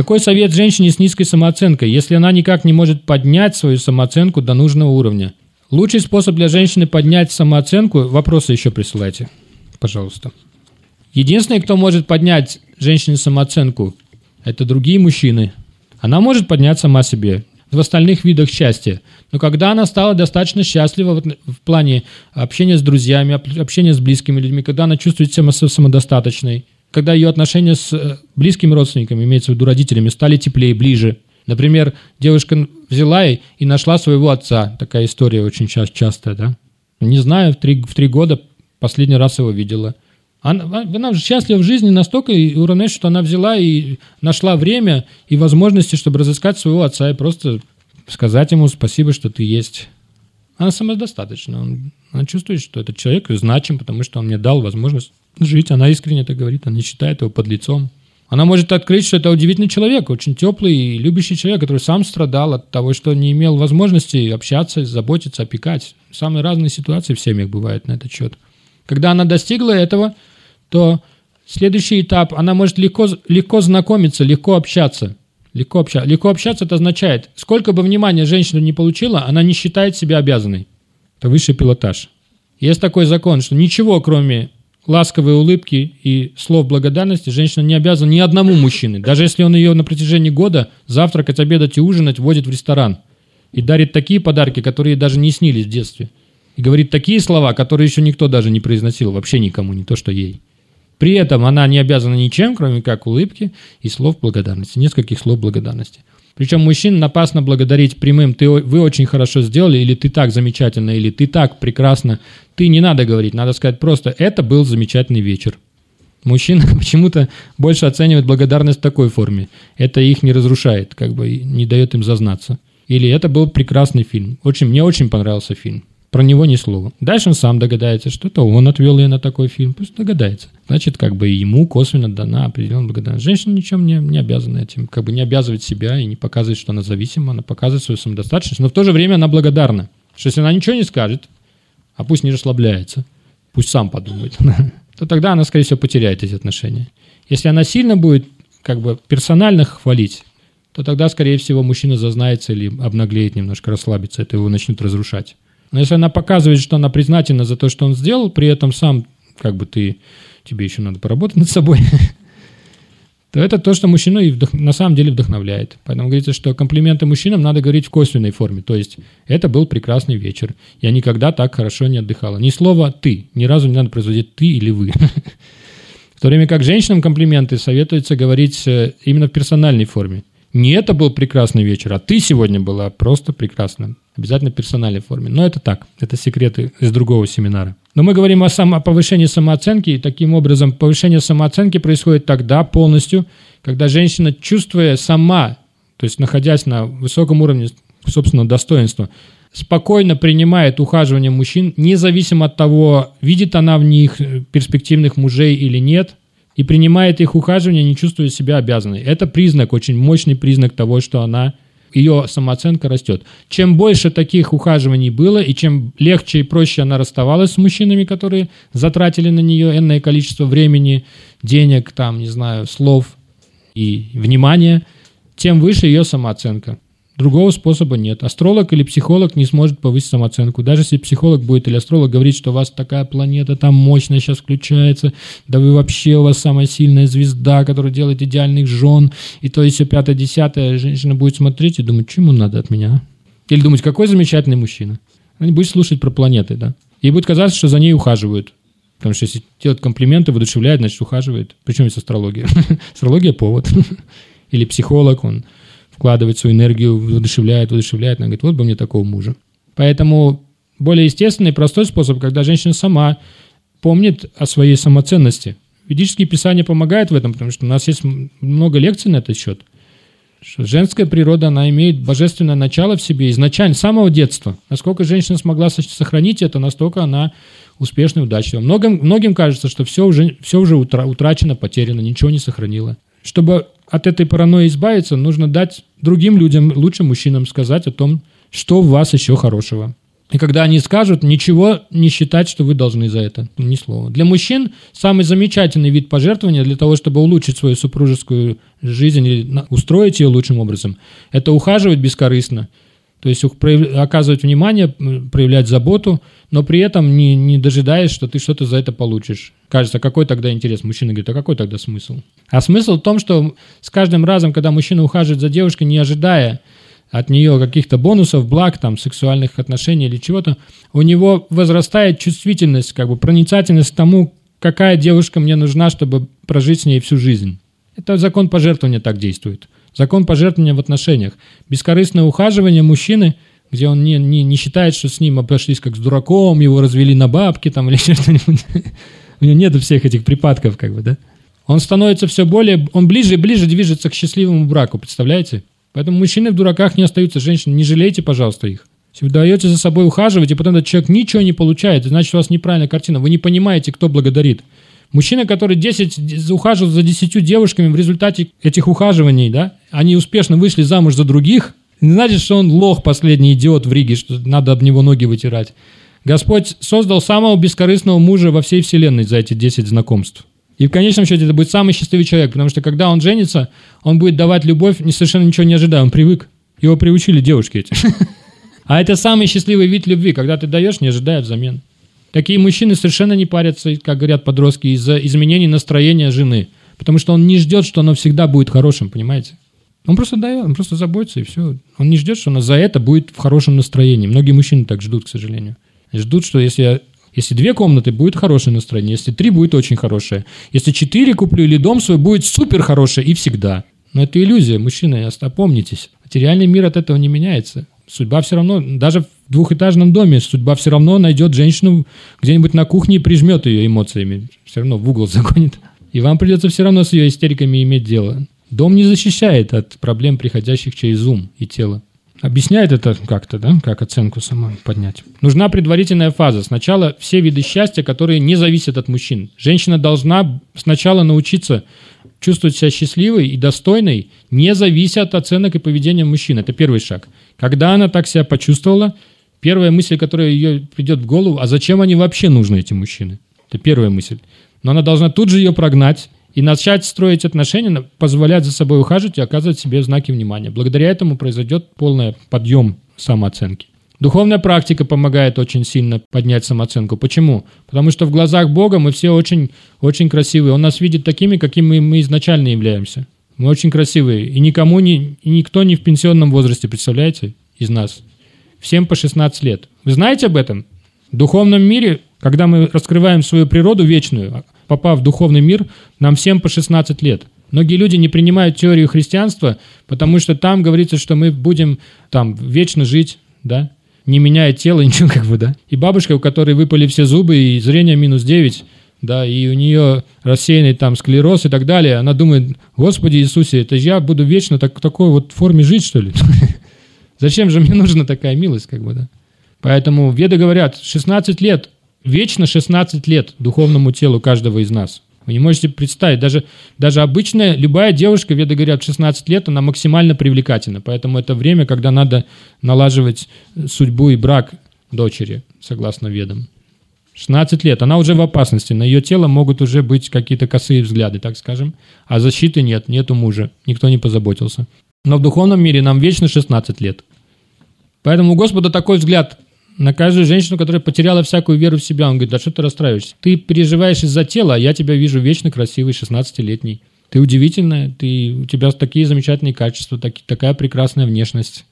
Какой совет женщине с низкой самооценкой, если она никак не может поднять свою самооценку до нужного уровня? Лучший способ для женщины поднять самооценку... Вопросы еще присылайте, пожалуйста. Единственный, кто может поднять женщине самооценку, это другие мужчины. Она может поднять сама себе в остальных видах счастья. Но когда она стала достаточно счастлива в плане общения с друзьями, общения с близкими людьми, когда она чувствует себя самодостаточной, когда ее отношения с близкими родственниками, имеется в виду родителями, стали теплее, ближе. Например, девушка взяла и нашла своего отца. Такая история очень частая, да? Не знаю, в три года последний раз его видела. Она счастлива в жизни настолько уровня, что она взяла и нашла время и возможности, чтобы разыскать своего отца и просто сказать ему спасибо, что ты есть. Она самодостаточна. Она чувствует, что этот человек значим, потому что он мне дал возможность жить. Она искренне это говорит, она не считает его подлецом. Она может открыть, что это удивительный человек, очень теплый и любящий человек, который сам страдал от того, что не имел возможности общаться, заботиться, опекать. Самые разные ситуации в семьях бывают на этот счет. Когда она достигла этого, то следующий этап, она может легко знакомиться, легко общаться. Легко общаться — это означает, сколько бы внимания женщина не получила, она не считает себя обязанной. Это высший пилотаж. Есть такой закон, что ничего, кроме ласковой улыбки и слов благодарности, женщина не обязана ни одному мужчине. Даже если он ее на протяжении года завтракать, обедать и ужинать водит в ресторан и дарит такие подарки, которые даже не снились в детстве. И говорит такие слова, которые еще никто даже не произносил, вообще никому, не то что ей. При этом она не обязана ничем, кроме как улыбки и слов благодарности, нескольких слов благодарности. Причем мужчин напасно благодарить прямым: «Ты, вы очень хорошо сделали», или «Ты так замечательно», или «Ты так прекрасно». «Ты» не надо говорить, надо сказать просто «Это был замечательный вечер». Мужчина почему-то больше оценивает благодарность в такой форме. Это их не разрушает, как бы не дает им зазнаться. Или «Это был прекрасный фильм. Мне очень понравился фильм». Про него ни слова. Дальше он сам догадается, что это он отвел ее на такой фильм. Пусть догадается. Значит, как бы ему косвенно дана определенная благодарность. Женщина ничем не обязана этим. Как бы не обязывает себя и не показывает, что она зависима. Она показывает свою самодостаточность. Но в то же время она благодарна. Что если она ничего не скажет, а пусть не расслабляется, пусть сам подумает, то тогда она, скорее всего, потеряет эти отношения. Если она сильно будет как бы персонально хвалить, то тогда, скорее всего, мужчина зазнается или обнаглеет немножко, расслабится. Это его начнет разрушать. Но если она показывает, что она признательна за то, что он сделал, при этом сам, как бы тебе еще надо поработать над собой, то это то, что мужчину и на самом деле вдохновляет. Поэтому говорится, что комплименты мужчинам надо говорить в косвенной форме. То есть «Это был прекрасный вечер. Я никогда так хорошо не отдыхала». Ни слова «ты». Ни разу не надо производить «ты» или «вы». В то время как женщинам комплименты советуется говорить именно в персональной форме. Не «Это был прекрасный вечер», а «Ты сегодня была просто прекрасна». Обязательно в персональной форме. Но это так. Это секреты из другого семинара. Но мы говорим о повышении самооценки. И таким образом повышение самооценки происходит тогда полностью, когда женщина, чувствуя сама, то есть находясь на высоком уровне собственного достоинства, спокойно принимает ухаживание мужчин, независимо от того, видит она в них перспективных мужей или нет, и принимает их ухаживание, не чувствуя себя обязанной. Это признак, очень мощный признак того, что ее самооценка растет. Чем больше таких ухаживаний было, и чем легче и проще она расставалась с мужчинами, которые затратили на нее энное количество времени, денег, слов и внимания, тем выше ее самооценка. Другого способа нет. Астролог или психолог не сможет повысить самооценку. Даже если психолог будет или астролог говорить, что у вас такая планета там мощная сейчас включается, да вы вообще, у вас самая сильная звезда, которая делает идеальных жен, и то есть 5-10, женщина будет смотреть и думать, чему надо от меня? Или думать, какой замечательный мужчина. Она не будет слушать про планеты, да. Ей будет казаться, что за ней ухаживают. Потому что если делать комплименты, воодушевляет, значит ухаживает. Причем есть астрология. Астрология – повод. Или психолог, он вкладывает свою энергию, воодушевляет. Она говорит, вот бы мне такого мужа. Поэтому более естественный, простой способ, когда женщина сама помнит о своей самоценности. Ведические писания помогают в этом, потому что у нас есть много лекций на этот счет. Что женская природа, она имеет божественное начало в себе изначально, с самого детства. Насколько женщина смогла сохранить это, настолько она успешна и удачлива. Многим кажется, что все уже утрачено, потеряно, ничего не сохранила. Чтобы от этой паранойи избавиться, нужно дать другим людям, лучше мужчинам, сказать о том, что у вас еще хорошего. И когда они скажут, ничего не считать, что вы должны за это. Ни слова. Для мужчин самый замечательный вид пожертвования для того, чтобы улучшить свою супружескую жизнь или устроить ее лучшим образом, это ухаживать бескорыстно. То есть оказывать внимание, проявлять заботу, но при этом не дожидаясь, что ты что-то за это получишь. Кажется, какой тогда интерес? Мужчина говорит, а какой тогда смысл? А смысл в том, что с каждым разом, когда мужчина ухаживает за девушкой, не ожидая от нее каких-то бонусов, благ, там, сексуальных отношений или чего-то, у него возрастает чувствительность, как бы проницательность к тому, какая девушка мне нужна, чтобы прожить с ней всю жизнь. Это закон пожертвования так действует. Закон пожертвования в отношениях. Бескорыстное ухаживание мужчины, где он не считает, что с ним обошлись как с дураком, его развели на бабки там, или что-нибудь. У него нет всех этих припадков, как бы, да? Он становится все более... Он ближе и ближе движется к счастливому браку, представляете? Поэтому мужчины в дураках не остаются, женщины, не жалейте, пожалуйста, их. Если вы даете за собой ухаживать, и потом этот человек ничего не получает, значит, у вас неправильная картина. Вы не понимаете, кто благодарит. Мужчина, который 10 ухаживал за 10 девушками, в результате этих ухаживаний, да, они успешно вышли замуж за других, не значит, что он лох, последний идиот в Риге, что надо об него ноги вытирать. Господь создал самого бескорыстного мужа во всей вселенной за эти 10 знакомств. И в конечном счете это будет самый счастливый человек, потому что когда он женится, он будет давать любовь, совершенно ничего не ожидая, он привык. Его приучили девушки эти. А это самый счастливый вид любви, когда ты даешь, не ожидая взамен. Такие мужчины совершенно не парятся, как говорят подростки, из-за изменений настроения жены. Потому что он не ждет, что оно всегда будет хорошим, понимаете? Он просто дает, он просто заботится, и все. Он не ждет, что оно за это будет в хорошем настроении. Многие мужчины так ждут, к сожалению. Ждут, что если 2 комнаты, будет хорошее настроение. Если 3, будет очень хорошее. Если 4 куплю или дом свой, будет супер хорошее и всегда. Но это иллюзия, мужчины, опомнитесь. Материальный мир от этого не меняется. Судьба все равно, даже в двухэтажном доме, судьба все равно найдет женщину где-нибудь на кухне и прижмет ее эмоциями. Все равно в угол загонит. И вам придется все равно с ее истериками иметь дело. Дом не защищает от проблем, приходящих через ум и тело. Объясняет это как-то, да? Как оценку сама поднять. Нужна предварительная фаза. Сначала все виды счастья, которые не зависят от мужчин. Женщина должна сначала научиться чувствовать себя счастливой и достойной, не завися от оценок и поведения мужчин. Это первый шаг. Когда она так себя почувствовала, первая мысль, которая ее придет в голову, а зачем они вообще нужны, эти мужчины? Это первая мысль. Но она должна тут же ее прогнать и начать строить отношения, позволять за собой ухаживать и оказывать себе знаки внимания. Благодаря этому произойдет полный подъем самооценки. Духовная практика помогает очень сильно поднять самооценку. Почему? Потому что в глазах Бога мы все очень, очень красивые. Он нас видит такими, какими мы изначально являемся. Мы очень красивые. И никто не в пенсионном возрасте, представляете, из нас. Всем по 16 лет. Вы знаете об этом? В духовном мире, когда мы раскрываем свою природу вечную, попав в духовный мир, нам всем по 16 лет. Многие люди не принимают теорию христианства, потому что там говорится, что мы будем там вечно жить, да? Не меняя тело, ничего как бы, да. И бабушка, у которой выпали все зубы, и зрение -9, да, и у нее рассеянный там склероз и так далее, она думает, Господи Иисусе, это я буду вечно в такой вот форме жить, что ли? Зачем же мне нужна такая милость, как бы, да? Поэтому веды говорят, 16 лет, вечно 16 лет духовному телу каждого из нас. Вы не можете представить, даже обычная, любая девушка, веды говорят, в 16 лет она максимально привлекательна. Поэтому это время, когда надо налаживать судьбу и брак дочери, согласно ведам. 16 лет, она уже в опасности, на ее тело могут уже быть какие-то косые взгляды, так скажем. А защиты нет, нету мужа, никто не позаботился. Но в духовном мире нам вечно 16 лет. Поэтому у Господа такой взгляд на каждую женщину, которая потеряла всякую веру в себя. Он говорит, да что ты расстраиваешься? Ты переживаешь из-за тела, а я тебя вижу вечно красивой 16-летней. Ты удивительная, у тебя такие замечательные качества, такая прекрасная внешность.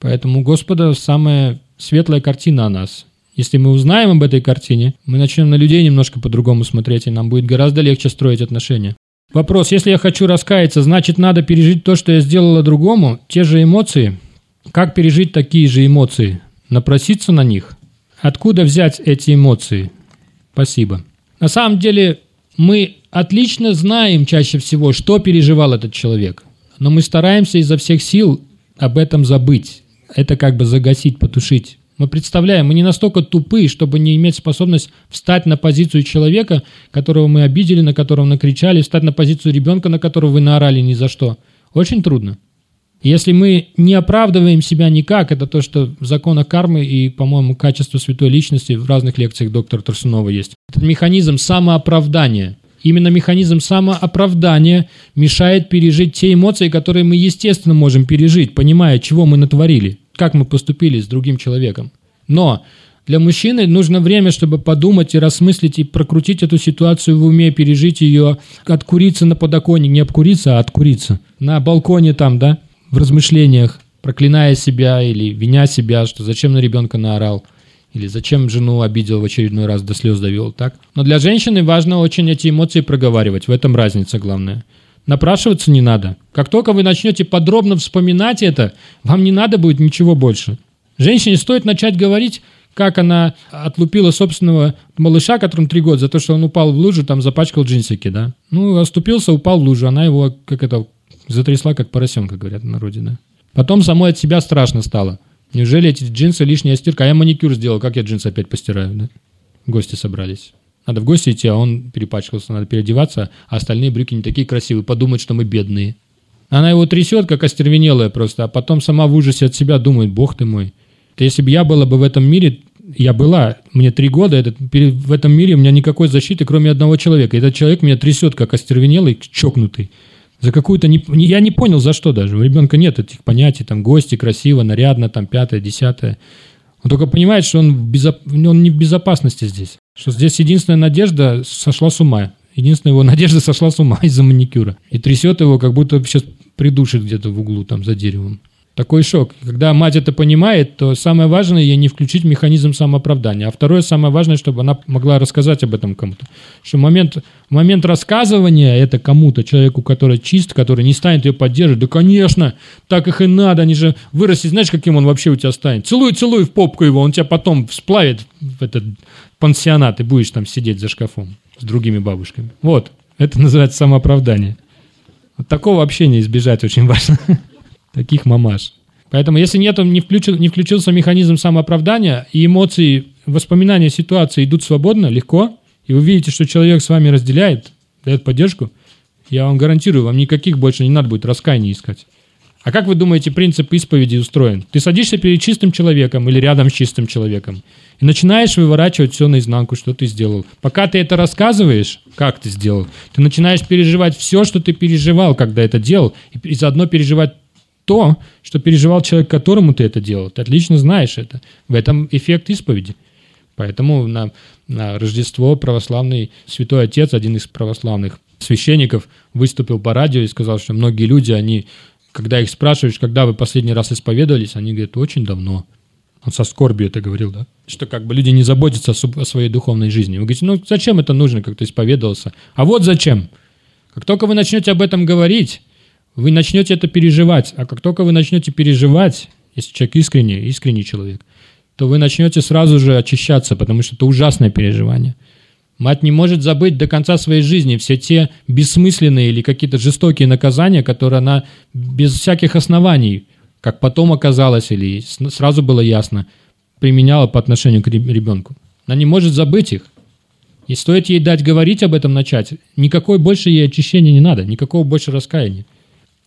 Поэтому у Господа самая светлая картина о нас. Если мы узнаем об этой картине, мы начнем на людей немножко по-другому смотреть, и нам будет гораздо легче строить отношения. Вопрос, если я хочу раскаяться, значит, надо пережить то, что я сделала другому, те же эмоции? Как пережить такие же эмоции? Напроситься на них? Откуда взять эти эмоции? Спасибо. На самом деле мы отлично знаем чаще всего, что переживал этот человек, но мы стараемся изо всех сил об этом забыть. Это как бы загасить, потушить. Мы представляем, мы не настолько тупы, чтобы не иметь способность встать на позицию человека, которого мы обидели, на которого накричали, встать на позицию ребенка, на которого вы наорали ни за что. Очень трудно. Если мы не оправдываем себя никак, это то, что закона кармы и, по-моему, качество святой личности в разных лекциях доктора Турсунова есть. Этот механизм самооправдания. Именно механизм самооправдания мешает пережить те эмоции, которые мы, естественно, можем пережить, понимая, чего мы натворили, как мы поступили с другим человеком. Но для мужчины нужно время, чтобы подумать и рассмыслить, и прокрутить эту ситуацию в уме, пережить ее, откуриться на подоконнике, не обкуриться, а откуриться, на балконе там, да, в размышлениях, проклиная себя или виня себя, что зачем на ребенка наорал. Или зачем жену обидел в очередной раз, до слез довел, так? Но для женщины важно очень эти эмоции проговаривать, в этом разница главная. Напрашиваться не надо. Как только вы начнете подробно вспоминать это, вам не надо будет ничего больше. Женщине стоит начать говорить, как она отлупила собственного малыша, которому 3 года, за то, что он упал в лужу, там запачкал джинсики, да? Ну, оступился, упал в лужу, она его, затрясла, как поросенка, говорят в народе, да? Потом самой от себя страшно стало. Неужели эти джинсы лишняя стирка? А я маникюр сделал, как я джинсы опять постираю, да? Гости собрались. Надо в гости идти, а он перепачкался, надо переодеваться, а остальные брюки не такие красивые, подумают, что мы бедные. Она его трясет, как остервенелая просто, а потом сама в ужасе от себя думает: бог ты мой. Если бы я была бы в этом мире, я была, мне 3 года, в этом мире у меня никакой защиты, кроме одного человека. Этот человек меня трясет, как остервенелый, чокнутый. За какую-то... Я не понял, за что даже. У ребенка нет этих понятий, там, гости, красиво, нарядно, там, 5-е, 10-е. Он только понимает, что он не в безопасности здесь. Что здесь единственная надежда сошла с ума. Единственная его надежда сошла с ума из-за маникюра. И трясет его, как будто сейчас придушит где-то в углу, там, за деревом. Такой шок. Когда мать это понимает, то самое важное ей не включить механизм самооправдания. А второе, самое важное, чтобы она могла рассказать об этом кому-то. Что момент рассказывания это кому-то, человеку, который чист, который не станет ее поддерживать. Да, конечно, так их и надо. Они же вырастут. Знаешь, каким он вообще у тебя станет? Целуй в попку его, он тебя потом всплавит в этот пансионат и будешь там сидеть за шкафом с другими бабушками. Вот. Это называется самооправдание. Вот такого общения избежать очень важно. Таких мамаш. Поэтому, если не включился механизм самооправдания, и эмоции, воспоминания ситуации идут свободно, легко, и вы видите, что человек с вами разделяет, дает поддержку, я вам гарантирую, вам никаких больше не надо будет раскаяния искать. А как вы думаете, принцип исповеди устроен? Ты садишься перед чистым человеком или рядом с чистым человеком и начинаешь выворачивать все наизнанку, что ты сделал. Пока ты это рассказываешь, как ты сделал, ты начинаешь переживать все, что ты переживал, когда это делал, и заодно переживать то, что переживал человек, которому ты это делал. Ты отлично знаешь это. В этом эффект исповеди. Поэтому на Рождество православный святой отец, один из православных священников, выступил по радио и сказал, что многие люди, они, когда их спрашиваешь, когда вы последний раз исповедовались, они говорят: очень давно. Он со скорбью это говорил, да? Что люди не заботятся о своей духовной жизни. Вы говорите: зачем это нужно, как ты исповедовался? А вот зачем. Как только вы начнете об этом говорить, вы начнете это переживать, а как только вы начнете переживать, если человек искренний человек, то вы начнете сразу же очищаться, потому что это ужасное переживание. Мать не может забыть до конца своей жизни все те бессмысленные или какие-то жестокие наказания, которые она без всяких оснований, как потом оказалось или сразу было ясно, применяла по отношению к ребенку. Она не может забыть их. И стоит ей дать говорить об этом начать, никакой больше ей очищения не надо, никакого больше раскаяния.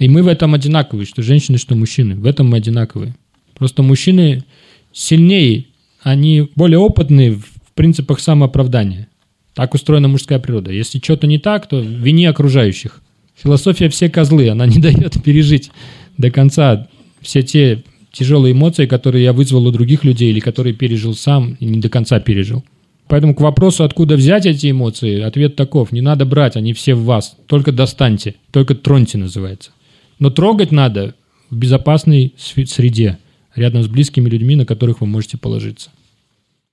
И мы в этом одинаковые, что женщины, что мужчины. В этом мы одинаковые. Просто мужчины сильнее, они более опытные в принципах самооправдания. Так устроена мужская природа. Если что-то не так, то вини окружающих. Философия «все козлы», она не дает пережить до конца все те тяжелые эмоции, которые я вызвал у других людей или которые пережил сам и не до конца пережил. Поэтому к вопросу, откуда взять эти эмоции, ответ таков: не надо брать, они все в вас. Только достаньте, только троньте называется. Но трогать надо в безопасной среде, рядом с близкими людьми, на которых вы можете положиться.